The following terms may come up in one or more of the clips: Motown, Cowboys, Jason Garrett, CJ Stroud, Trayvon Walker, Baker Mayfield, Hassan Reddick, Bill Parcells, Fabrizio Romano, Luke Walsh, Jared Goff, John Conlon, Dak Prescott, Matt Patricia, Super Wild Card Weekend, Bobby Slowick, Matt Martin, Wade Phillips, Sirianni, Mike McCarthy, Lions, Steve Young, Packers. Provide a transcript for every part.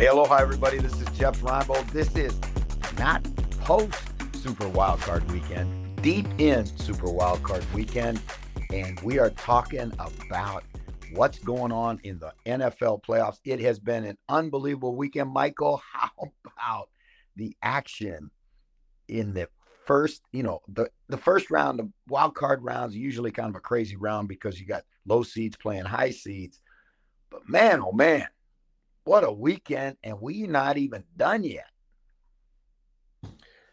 Hey, aloha, everybody. This is Jeff Reinebold. This is not post-Super Wildcard Weekend, deep in Super Wildcard Weekend, and we are talking about what's going on in the NFL playoffs. It has been an unbelievable weekend. Michael, how about the action in the first, the first round of wild card rounds, usually kind of a crazy round because you got low seeds playing high seeds. But man, oh man, what a weekend, and we're not even done yet.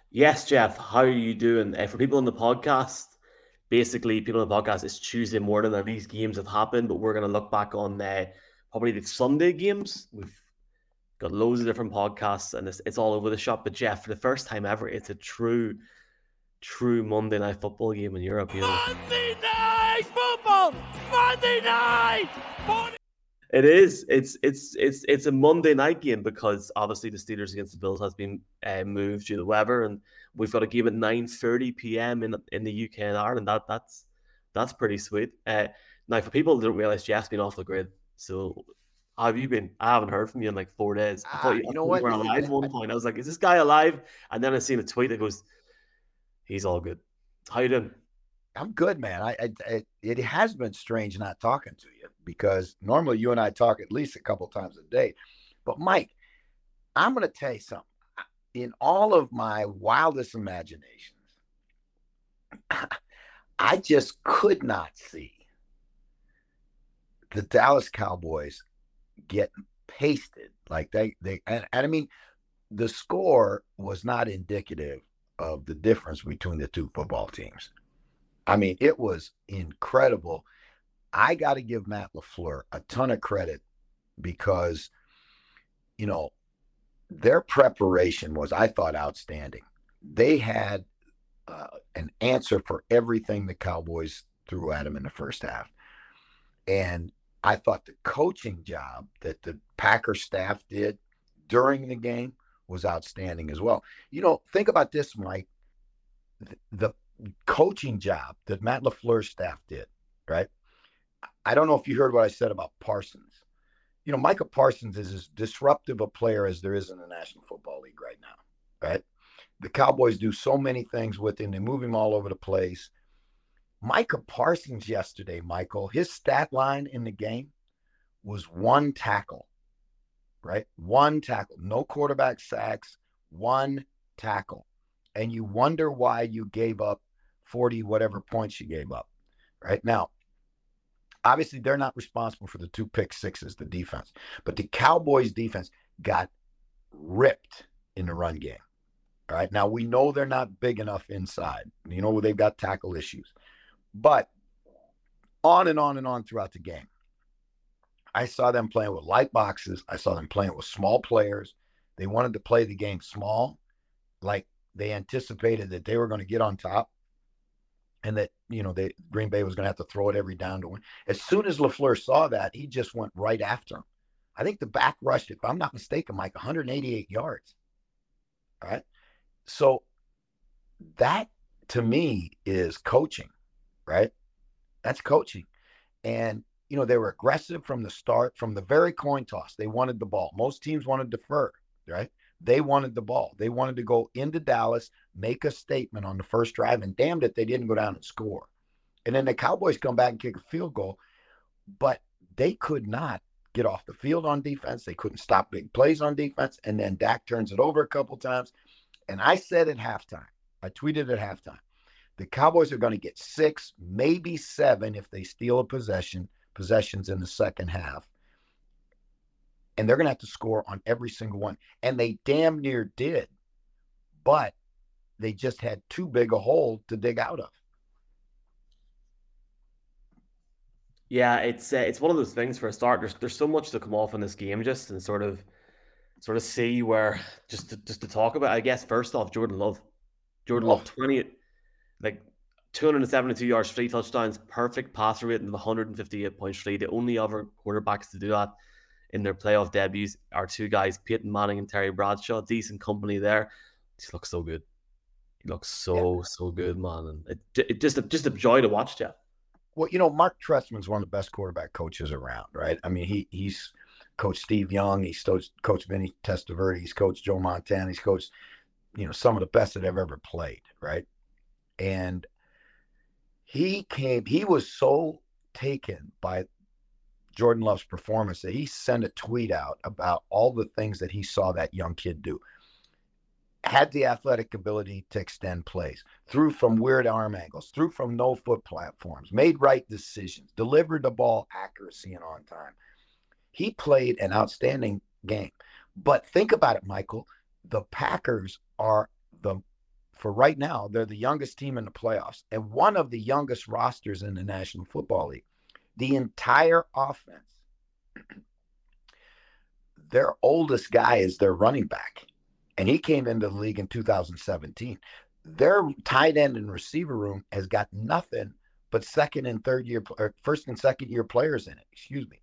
Yes, Jeff, how are you doing? For people on the podcast, it's Tuesday morning and these games have happened, but we're going to look back on probably the Sunday games. We've got loads of different podcasts and it's all over the shop. But Jeff, for the first time ever, it's a true Monday night football game in Europe. Monday night football! Monday night! It is. It's a Monday night game because obviously the Steelers against the Bills has been moved due to the weather, and we've got a game at 9:30 p.m. in the UK and Ireland. That's pretty sweet. Now, for people that don't realize, Jeff's been off the grid. So, how have you been? I haven't heard from you in like 4 days. I thought you know what? Were alive at one point. I was like, is this guy alive? And then I seen a tweet that goes, "He's all good. How you doing?" I'm good, man. It has been strange not talking to you because normally you and I talk at least a couple times a day. But Mike, I'm going to tell you something. In all of my wildest imaginations, I just could not see the Dallas Cowboys get pasted like they and I mean, the score was not indicative of the difference between the two football teams. I mean, it was incredible. I got to give Matt LaFleur a ton of credit because, their preparation was, I thought, outstanding. They had an answer for everything the Cowboys threw at them in the first half. And I thought the coaching job that the Packers staff did during the game was outstanding as well. Think about this, Mike. The coaching job that Matt LaFleur's staff did, right? I don't know if you heard what I said about Parsons. Micah Parsons is as disruptive a player as there is in the National Football League right now, right? The Cowboys do so many things with him. They move him all over the place. Micah Parsons yesterday, Michael, his stat line in the game was one tackle, right? One tackle. No quarterback sacks, one tackle. And you wonder why you gave up 40 whatever points you gave up. Right now, obviously they're not responsible for the 2 pick sixes, the defense, but the Cowboys defense got ripped in the run game. All right. Now we know they're not big enough inside, they've got tackle issues, but on and on and on throughout the game, I saw them playing with light boxes. I saw them playing with small players. They wanted to play the game small. Like, they anticipated that they were going to get on top and that, Green Bay was going to have to throw it every down to win. As soon as LaFleur saw that, he just went right after him. I think the back rushed, if I'm not mistaken, Mike, 188 yards. All right. So that to me is coaching, right? That's coaching. And, they were aggressive from the start, from the very coin toss. They wanted the ball. Most teams want to defer, right? They wanted the ball. They wanted to go into Dallas, make a statement on the first drive, and damned it, they didn't go down and score. And then the Cowboys come back and kick a field goal, but they could not get off the field on defense. They couldn't stop big plays on defense. And then Dak turns it over a couple times. And I said at halftime, I tweeted at halftime, the Cowboys are going to get 6, maybe 7 if they steal a possessions in the second half. And they're going to have to score on every single one. And they damn near did. But they just had too big a hole to dig out of. Yeah, it's one of those things. For a start, there's so much to come off in this game just and sort of see where just to talk about. I guess first off, Jordan Love, 272 yards, 3 touchdowns, perfect passer rating of 158.3. The only other quarterbacks to do that in their playoff debuts are 2 guys, Peyton Manning and Terry Bradshaw. Decent company there. He looks so good. He looks so good, man. And it just a joy to watch, Jeff. Well, Mark Trestman's one of the best quarterback coaches around, right? I mean, he's coached Steve Young. He's coached Vinny Testaverde. He's coached Joe Montana. He's coached, some of the best that I've ever played, right? And he was so taken by Jordan Love's performance that he sent a tweet out about all the things that he saw that young kid do. Had the athletic ability to extend plays, threw from weird arm angles, threw from no foot platforms, made right decisions, delivered the ball accuracy and on time. He played an outstanding game. But think about it, Michael. The Packers are for right now, they're the youngest team in the playoffs and one of the youngest rosters in the National Football League. The entire offense, their oldest guy is their running back. And he came into the league in 2017. Their tight end and receiver room has got nothing but first and second year players in it. Excuse me.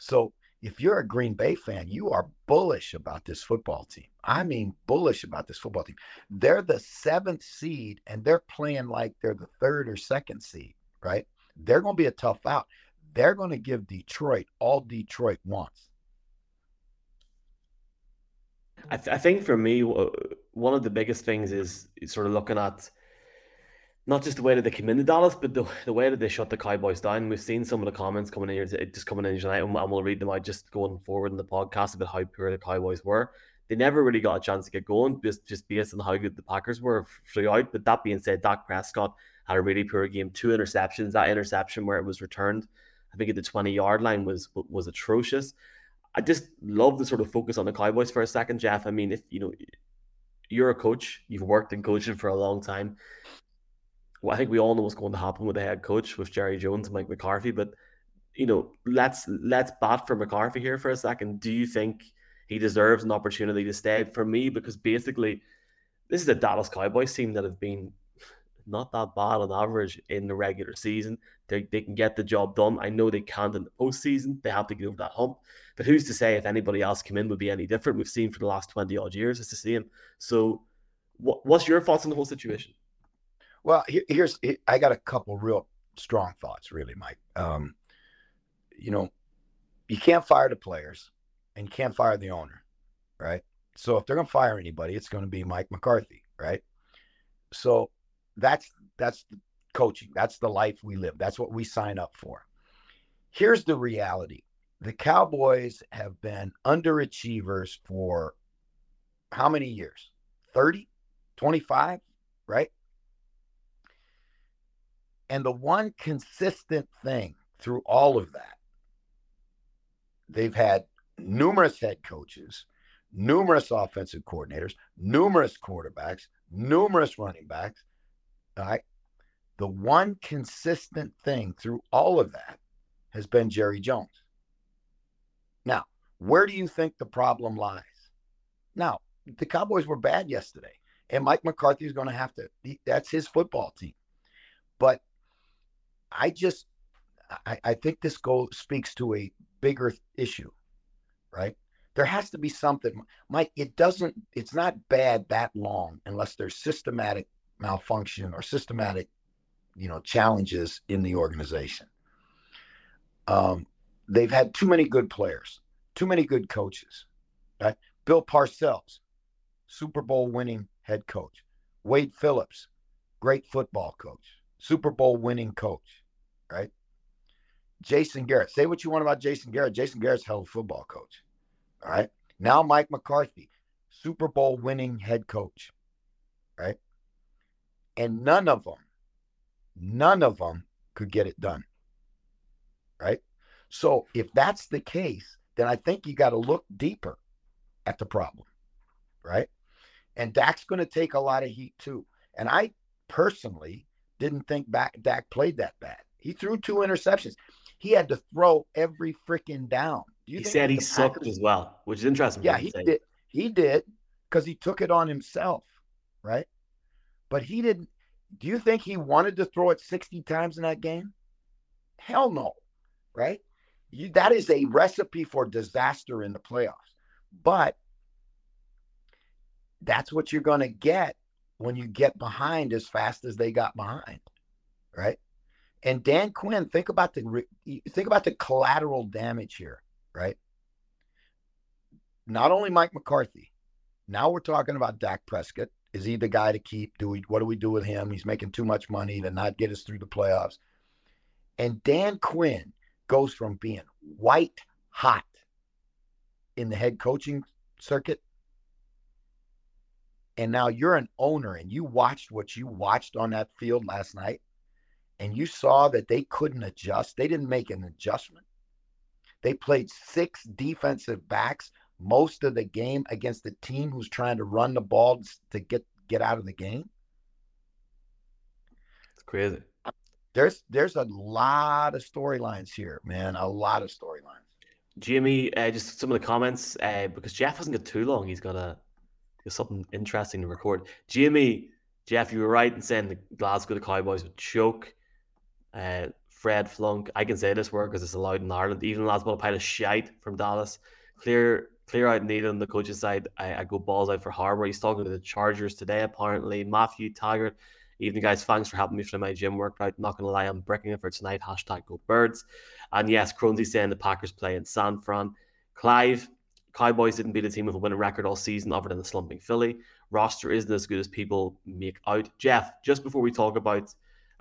So if you're a Green Bay fan, you are bullish about this football team. I mean, bullish about this football team. They're the 7th seed, and they're playing like they're the 3rd or 2nd seed, right? They're going to be a tough out. They're going to give Detroit all Detroit wants. I think for me, one of the biggest things is sort of looking at not just the way that they came into Dallas, but the way that they shut the Cowboys down. We've seen some of the comments coming in here, just coming in tonight, and we'll read them out just going forward in the podcast about how poor the Cowboys were. They never really got a chance to get going, just based on how good the Packers were throughout. But that being said, Dak Prescott had a really poor game, 2 interceptions. That interception where it was returned, I think at the 20-yard line was atrocious. I just love to sort of focus on the Cowboys for a second, Jeff. I mean, if you're a coach, you've worked in coaching for a long time. Well, I think we all know what's going to happen with the head coach, with Jerry Jones and Mike McCarthy. But, let's bat for McCarthy here for a second. Do you think he deserves an opportunity to stay? For me, because basically this is a Dallas Cowboys team that have been not that bad on average in the regular season. They can get the job done. I know they can't in the postseason. They have to get over that hump. But who's to say if anybody else came in would be any different? We've seen for the last 20-odd years, it's the same. So what's your thoughts on the whole situation? Well, I got a couple real strong thoughts, really, Mike. You can't fire the players and you can't fire the owner, right? So if they're going to fire anybody, it's going to be Mike McCarthy, right? So that's the coaching. That's the life we live. That's what we sign up for. Here's the reality. The Cowboys have been underachievers for how many years? 30, 25, right? And the one consistent thing through all of that, they've had numerous head coaches, numerous offensive coordinators, numerous quarterbacks, numerous running backs. All right. The one consistent thing through all of that has been Jerry Jones. Now, where do you think the problem lies? Now, the Cowboys were bad yesterday, and Mike McCarthy is going to have to – that's his football team. But I think this speaks to a bigger issue, right? There has to be something. Mike, it's not bad that long unless there's systematic malfunction or systematic, challenges in the organization. They've had too many good players, too many good coaches, right? Bill Parcells, Super Bowl winning head coach. Wade Phillips, great football coach, Super Bowl winning coach, right? Jason Garrett, say what you want about Jason Garrett. Jason Garrett's a hell of a football coach, all right? Now Mike McCarthy, Super Bowl winning head coach, right? And none of them could get it done, right? So if that's the case, then I think you got to look deeper at the problem, right? And Dak's going to take a lot of heat too. And I personally didn't think Dak played that bad. He threw 2 interceptions. He had to throw every freaking down. He said he sucked as well, which is interesting. Yeah, he did. He did because he took it on himself, right? But he didn't. Do you think he wanted to throw it 60 times in that game? Hell no, right? That is a recipe for disaster in the playoffs. But that's what you're going to get when you get behind as fast as they got behind, right? And Dan Quinn, think about the collateral damage here, right? not only Mike McCarthy. Now we're talking about Dak Prescott. Is he the guy to keep? What do we do with him? He's making too much money to not get us through the playoffs. And Dan Quinn goes from being white hot in the head coaching circuit. And now you're an owner and you watched what you watched on that field last night. And you saw that they couldn't adjust. They didn't make an adjustment. They played six defensive backs most of the game against a team who's trying to run the ball to get out of the game. It's crazy. There's a lot of storylines here, man. A lot of storylines. Jimmy, just some of the comments, because Jeff hasn't got too long. He's got something interesting to record. Jimmy, Jeff, you were right in saying the Glasgow the Cowboys would choke. Fred Flunk, I can say this word because it's allowed in Ireland. Even last ball, a pile of shite from Dallas. Clear out needed on the coach's side. I go balls out for Harbour. He's talking to the Chargers today, apparently. Matthew Taggart, evening guys, thanks for helping me for my gym workout. Not going to lie, I'm breaking it for tonight. # go birds. And yes, Cronesy's saying the Packers play in San Fran. Clive, Cowboys didn't beat a team with a winning record all season other than the slumping Philly. Roster isn't as good as people make out. Jeff, just before we talk about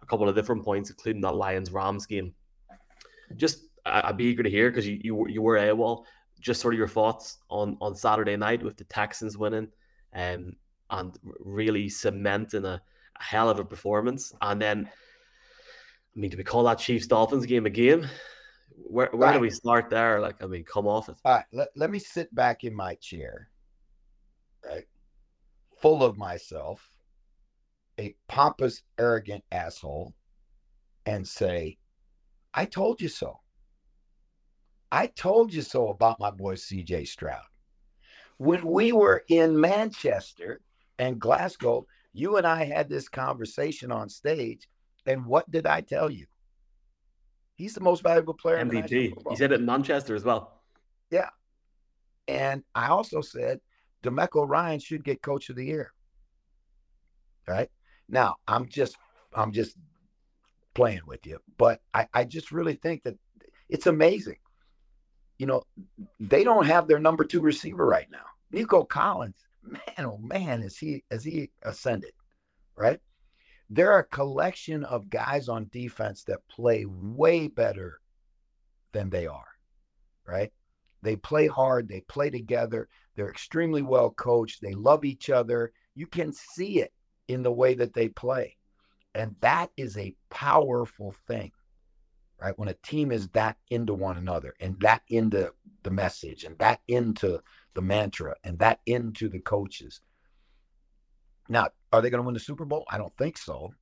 a couple of different points, including that Lions-Rams game, just I'd be eager to hear, because you were AWOL, just sort of your thoughts on Saturday night with the Texans winning and really cementing a hell of a performance. And then, I mean, do we call that Chiefs-Dolphins game a game? Where do we start there? Like, I mean, come off it. All right, let me sit back in my chair, right, full of myself, a pompous, arrogant asshole, and say, I told you so. I told you so about my boy CJ Stroud. When we were in Manchester and Glasgow, you and I had this conversation on stage, and what did I tell you? He's the most valuable player in the MVP. He said it in Manchester as well. Yeah. And I also said Demeco Ryan should get coach of the year. Right? Now, I'm just playing with you, but I just really think that it's amazing. You know, they don't have their number 2 receiver right now. Nico Collins, man, oh man, has he ascended, right? They're a collection of guys on defense that play way better than they are, right? They play hard. They play together. They're extremely well coached. They love each other. You can see it in the way that they play. And that is a powerful thing, right? When a team is that into one another and that into the message and that into the mantra and that into the coaches. Now, are they going to win the Super Bowl? I don't think so,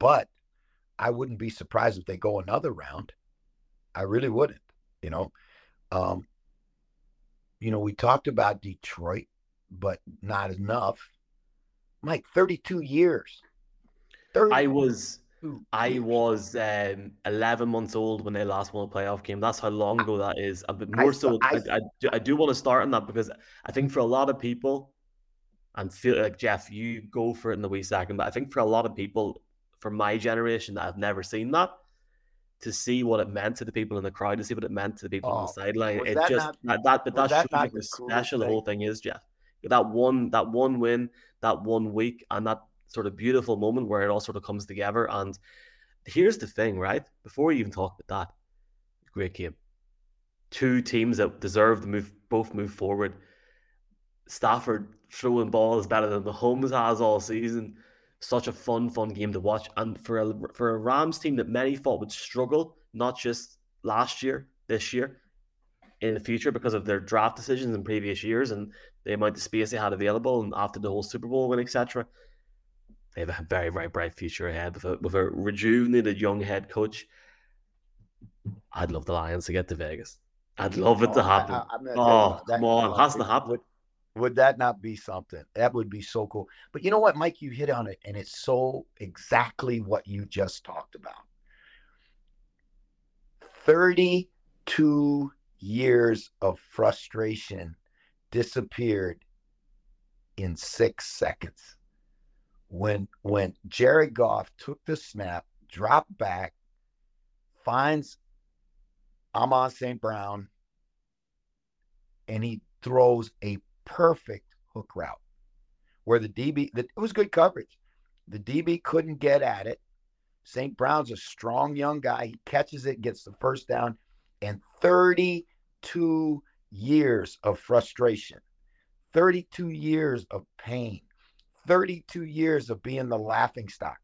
but I wouldn't be surprised if they go another round. I really wouldn't, you know. You know, we talked about Detroit, but not enough. Mike, 32 years. 32. I was 11 months old when they last won a playoff game. That's how long ago that is. But more so, I do want to start on that, because I think for a lot of people, and feel like, Jeff, you go for it in the wee second, but I think for a lot of people from my generation that have never seen that, to see what it meant to the people in the crowd, to see what it meant to the people on the sideline, it just that shows how special the whole thing is, Jeff. That one win, that one week, and that sort of beautiful moment where it all sort of comes together. And here's the thing, right? Before we even talk about that, great game. Two teams that deserve to both move forward. Stafford throwing balls better than Mahomes has all season. Such a fun game to watch. And for a Rams team that many thought would struggle, not just last year, this year, in the future, because of their draft decisions in previous years and the amount of space they had available, and after the whole Super Bowl win, etc., they have a very, very bright future ahead with a rejuvenated young head coach. I'd love the Lions to get to Vegas. I'd love it to happen. Come on, it has to happen. Would that not be something? That would be so cool. But you know what, Mike, you hit on it, and it's so exactly what you just talked about. 32 years of frustration disappeared in 6 seconds. When Jared Goff took the snap, dropped back, finds Amon St. Brown, and he throws a perfect hook route where the DB, it was good coverage. The DB couldn't get at it. St. Brown's a strong young guy. He catches it, gets the first down, and 32 years of frustration, 32 years of pain, 32 years of being the laughingstock,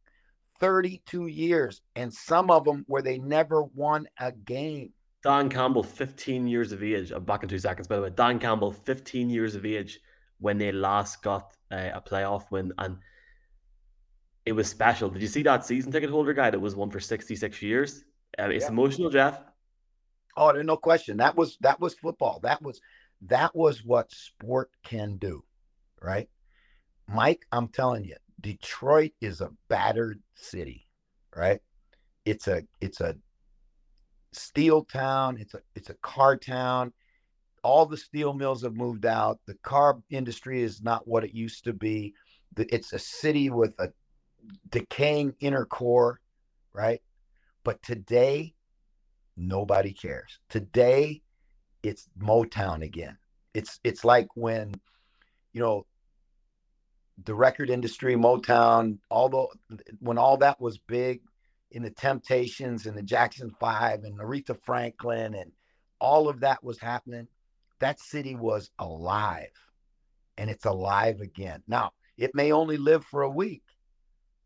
32 years, and some of them where they never won a game. Dan Campbell, 15 years of age. I'm back in 2 seconds, by the way. Dan Campbell, 15 years of age when they last got a playoff win, and it was special. Did you see that season ticket holder guy that was one for 66 years? It's emotional, Jeff. Oh, there's no question. That was football. That was what sport can do, right? Mike, I'm telling you, Detroit is a battered city, right? It's a steel town. It's a car town. All the steel mills have moved out. The car industry is not what it used to be. It's a city with a decaying inner core, right? But today, nobody cares. Today, it's Motown again. It's like when, you know, the record industry, Motown, although when all that was big in the Temptations and the Jackson 5 and Aretha Franklin and all of that was happening, that city was alive, and it's alive again. Now, it may only live for a week,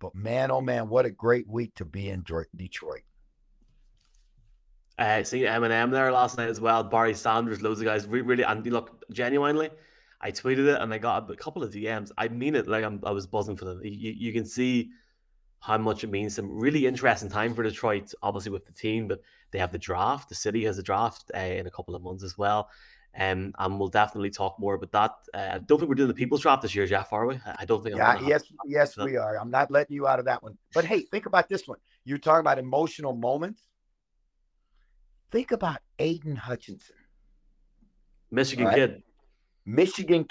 but man, oh man, what a great week to be in Detroit. I seen Eminem there last night as well. Barry Sanders, loads of guys. Really, and look, genuinely, I tweeted it and I got a couple of DMs. I mean it, like I was buzzing for them. You can see how much it means. Some really interesting time for Detroit, obviously with the team, but they have the draft. The city has a draft in a couple of months as well. And we'll definitely talk more about that. I don't think we're doing the People's Draft this year, Jeff, are we? I don't think. Yes, we are. I'm not letting you out of that one. But hey, think about this one. You're talking about emotional moments. Think about Aiden Hutchinson. Michigan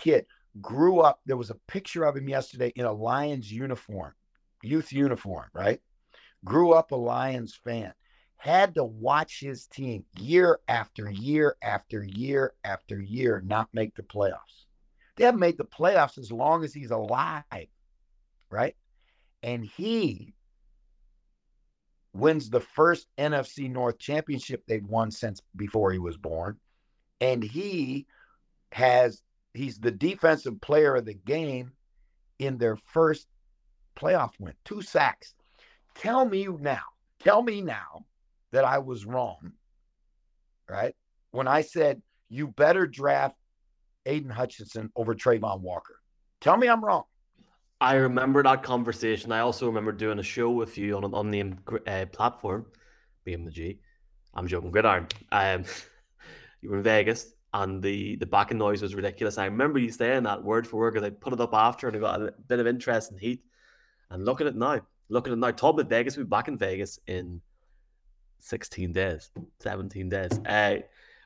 kid. Grew up. There was a picture of him yesterday in a Lions uniform, youth uniform, right? Grew up a Lions fan. Had to watch his team year after year after year after year not make the playoffs. They haven't made the playoffs as long as he's alive, right? And he wins the first NFC North championship they've won since before he was born. And he's the defensive player of the game in their first playoff win. 2 sacks. Tell me now. That I was wrong, right? When I said, you better draft Aiden Hutchinson over Trayvon Walker. Tell me I'm wrong. I remember that conversation. I also remember doing a show with you on an unnamed platform, BMG. I'm joking, Gridiron. You were in Vegas, and the backing noise was ridiculous. I remember you saying that word for word, because I put it up after, and I got a bit of interest and heat. And look at it now. Top of Vegas, we'll be back in Vegas in 17 days.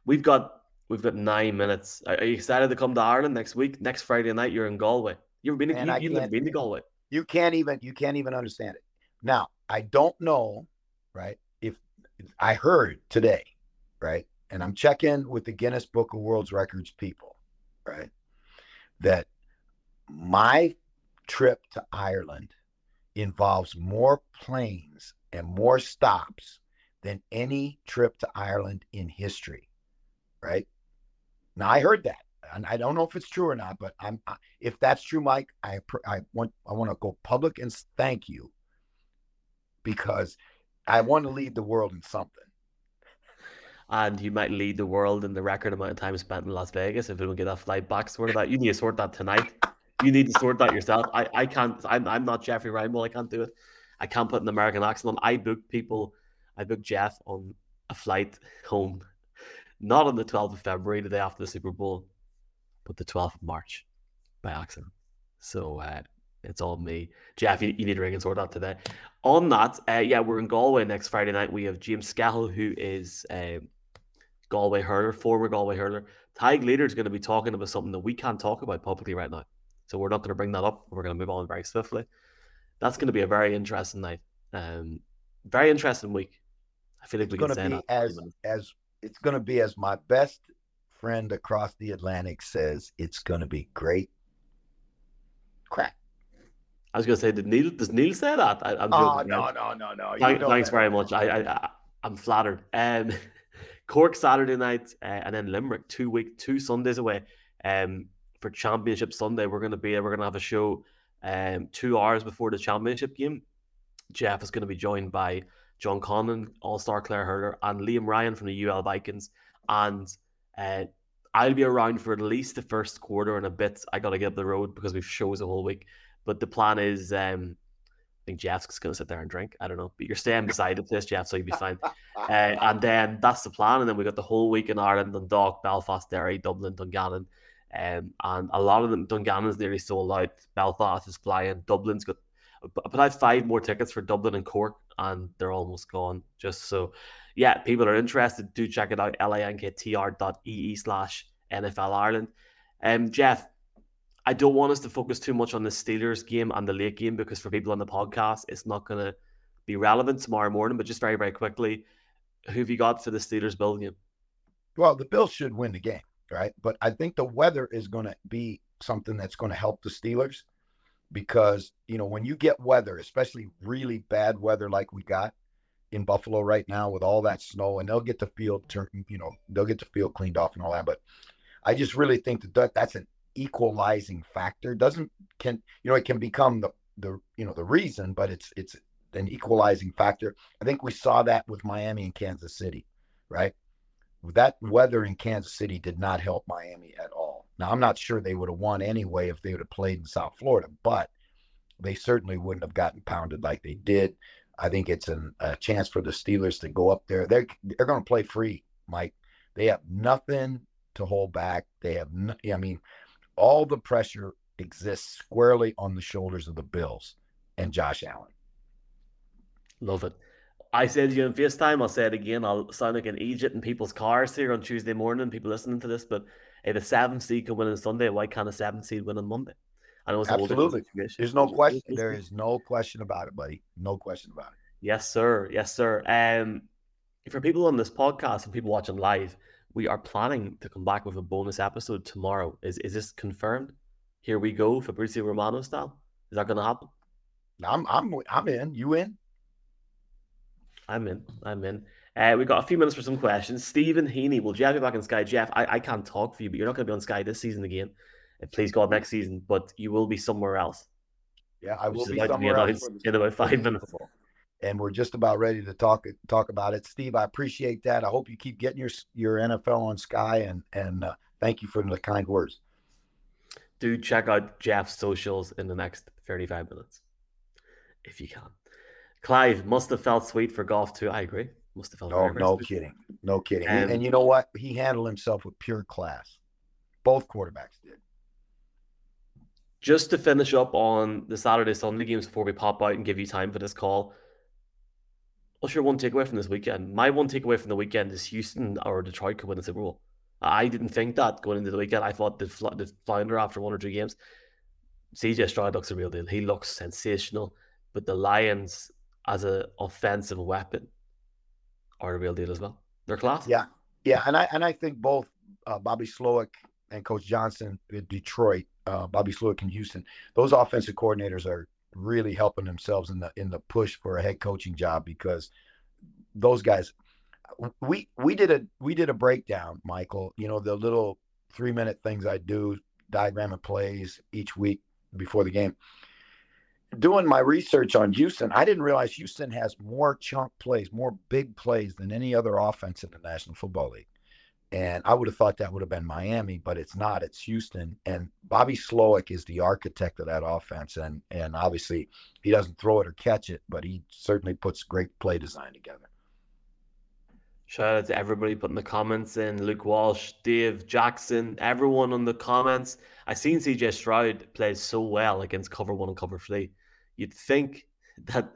We've got 9 minutes. Are you excited to come to Ireland next week? Next Friday night, you're in Galway. You've never been to Galway. You can't even understand it. Now, I don't know, right? If I heard today, right? And I'm checking with the Guinness Book of World Records people, right? That my trip to Ireland involves more planes and more stops than any trip to Ireland in history, right? Now, I heard that, and I don't know if it's true or not, but if that's true, Mike, I want to go public and thank you, because I want to lead the world in something. And you might lead the world in the record amount of time spent in Las Vegas if it would get that flight back. Sort of that. You need to sort that tonight. You need to sort that yourself. I can't. I'm not Jeffrey Reinebold. I can't do it. I can't put an American accent on. I booked Jeff on a flight home, not on the 12th of February, the day after the Super Bowl, but the 12th of March by accident. So it's all me. Jeff, you need to ring and sort out today. On that, we're in Galway next Friday night. We have Jim Scally, who is a former Galway hurler. Tig Leader is going to be talking about something that we can't talk about publicly right now. So we're not going to bring that up. We're going to move on very swiftly. That's going to be a very interesting night. Very interesting week. I feel like it's going to be as my best friend across the Atlantic says it's going to be great crack. I was going to say, does Neil say that? I'm joking. Oh, no. Thanks very much. I'm flattered. Cork Saturday night and then Limerick two Sundays away. For Championship Sunday, we're going to have a show 2 hours before the Championship game. Jeff is going to be joined by John Conlon, All-Star Clare Hurler, and Liam Ryan from the UL Vikings. And I'll be around for at least the first quarter and a bit. I got to get up the road because we've shows the whole week. But the plan is, I think Jeff's going to sit there and drink. I don't know. But you're staying beside the place, Jeff, so you'll be fine. And then that's the plan. And then we've got the whole week in Ireland, Dundalk, Belfast, Derry, Dublin, Dungannon. And a lot of them, Dungannon's nearly sold out. Belfast is flying. Dublin's got... But I have 5 more tickets for Dublin and Cork, and they're almost gone. Just so, yeah, people are interested. Do check it out, linktr.ee/NFL Ireland. Jeff, I don't want us to focus too much on the Steelers game and the late game because for people on the podcast, it's not going to be relevant tomorrow morning. But just very, very quickly, who have you got for the Steelers-Bill game? Well, the Bills should win the game, right? But I think the weather is going to be something that's going to help the Steelers. Because, you know, when you get weather, especially really bad weather like we got in Buffalo right now with all that snow, and they'll get the field they'll get the field cleaned off and all that. But I just really think that that's an equalizing factor. It can become the reason, but it's an equalizing factor. I think we saw that with Miami and Kansas City, right? That weather in Kansas City did not help Miami at all. Now, I'm not sure they would have won anyway if they would have played in South Florida, but they certainly wouldn't have gotten pounded like they did. I think it's a chance for the Steelers to go up there. They're going to play free, Mike. They have nothing to hold back. They have all the pressure exists squarely on the shoulders of the Bills and Josh Allen. Love it. I said to you on FaceTime, I'll say it again, I'll sound like an idiot in people's cars here on Tuesday morning, people listening to this, but if a 7 seed can win on Sunday, why can't a 7 seed win on Monday? I know it's absolutely. There's no question. There is no question about it, buddy. No question about it. Yes, sir. Yes, sir. For people on this podcast and people watching live, we are planning to come back with a bonus episode tomorrow. Is this confirmed? Here we go, Fabrizio Romano style. Is that going to happen? I'm in. You in? I'm in. We've got a few minutes for some questions. Stephen Heaney, will Jeff be back on Sky? Jeff, I can't talk for you, but you're not going to be on Sky this season again. Please God, next season, but you will be somewhere else. Yeah, I will be somewhere else in about 5 minutes. And we're just about ready to talk about it. Steve, I appreciate that. I hope you keep getting your NFL on Sky, and thank you for the kind words. Do check out Jeff's socials in the next 35 minutes, if you can. Clive, must have felt sweet for Goff too. I agree. Must have felt No kidding. And you know what? He handled himself with pure class. Both quarterbacks did. Just to finish up on the Saturday-Sunday games before we pop out and give you time for this call, what's your one takeaway from this weekend? My one takeaway from the weekend is Houston or Detroit could win the Super Bowl. I didn't think that going into the weekend. I thought the flounder after 1 or 2 games. CJ Stroud looks a real deal. He looks sensational. But the Lions, as an offensive weapon, are the real deal as well. They're class. Yeah. And I think both Bobby Slowick and Coach Johnson in Detroit, Bobby Slowick in Houston, those offensive coordinators are really helping themselves in the push for a head coaching job because those guys. We did a breakdown, Michael. You know, the little 3-minute things I do, diagram and plays each week before the game. Doing my research on Houston, I didn't realize Houston has more chunk plays, more big plays than any other offense in the National Football League. And I would have thought that would have been Miami, but it's not. It's Houston. And Bobby Slowick is the architect of that offense. And obviously, he doesn't throw it or catch it, but he certainly puts great play design together. Shout out to everybody putting the comments in. Luke Walsh, Dave Jackson, everyone on the comments. I seen CJ Stroud play so well against cover 1 and cover 3. You'd think that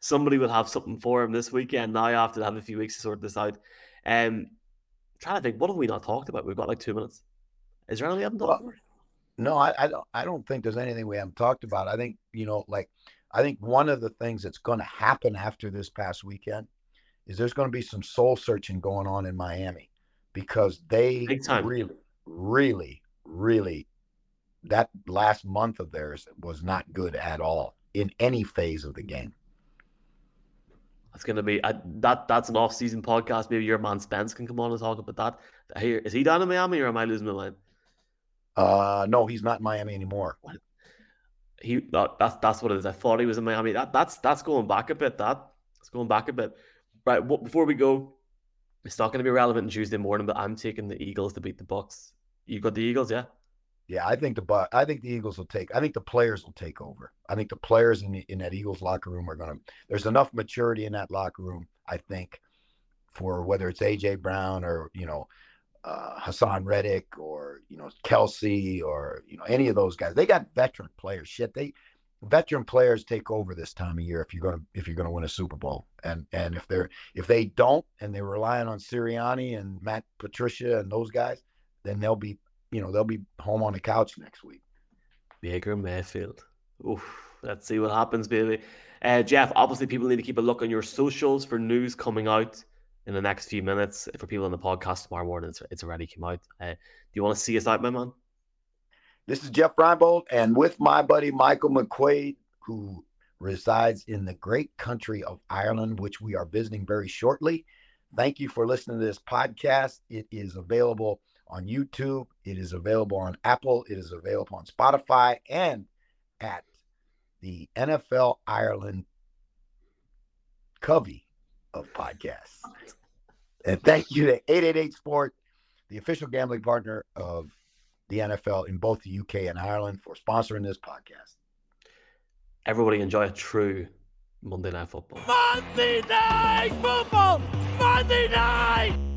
somebody would have something for him this weekend. Now I have to have a few weeks to sort this out. Trying to think, what have we not talked about? We've got like 2 minutes. Is there anything we haven't talked about? No, I don't think there's anything we haven't talked about. I think, one of the things that's going to happen after this past weekend is there's going to be some soul searching going on in Miami. because they really, that last month of theirs was not good at all in any phase of the game. It's going to be that's an off-season podcast. Maybe your man Spence can come on and talk about that. I hear, is he down in Miami, or am I losing my mind? No, he's not in Miami anymore. That's what it is. I thought he was in Miami. That's going back a bit. That's going back a bit. Right. Well, before we go, it's not going to be relevant on Tuesday morning, but I'm taking the Eagles to beat the Bucs. You got the Eagles, yeah? Yeah, I think the Eagles will take. I think the players will take over. I think the players in that Eagles locker room are going to. There's enough maturity in that locker room, I think, for whether it's AJ Brown or Hassan Reddick or Kelsey or any of those guys. They got veteran players. Veteran players take over this time of year if you're gonna win a Super Bowl. And if they don't and they're relying on Sirianni and Matt Patricia and those guys, then they'll be home on the couch next week. Baker Mayfield. Oof. Let's see what happens, baby. Jeff, obviously people need to keep a look on your socials for news coming out in the next few minutes. For people on the podcast tomorrow morning, it's already come out. Do you want to see us out, my man? This is Jeff Reinebold, and with my buddy Michael McQuaid, who resides in the great country of Ireland, which we are visiting very shortly. Thank you for listening to this podcast. It is available on YouTube. It is available on Apple. It is available on Spotify and at the NFL Ireland Covey of podcasts. And thank you to 888 Sport, the official gambling partner of the NFL in both the UK and Ireland, for sponsoring this podcast. Everybody enjoy a true Monday Night Football. Monday Night Football! Monday Night!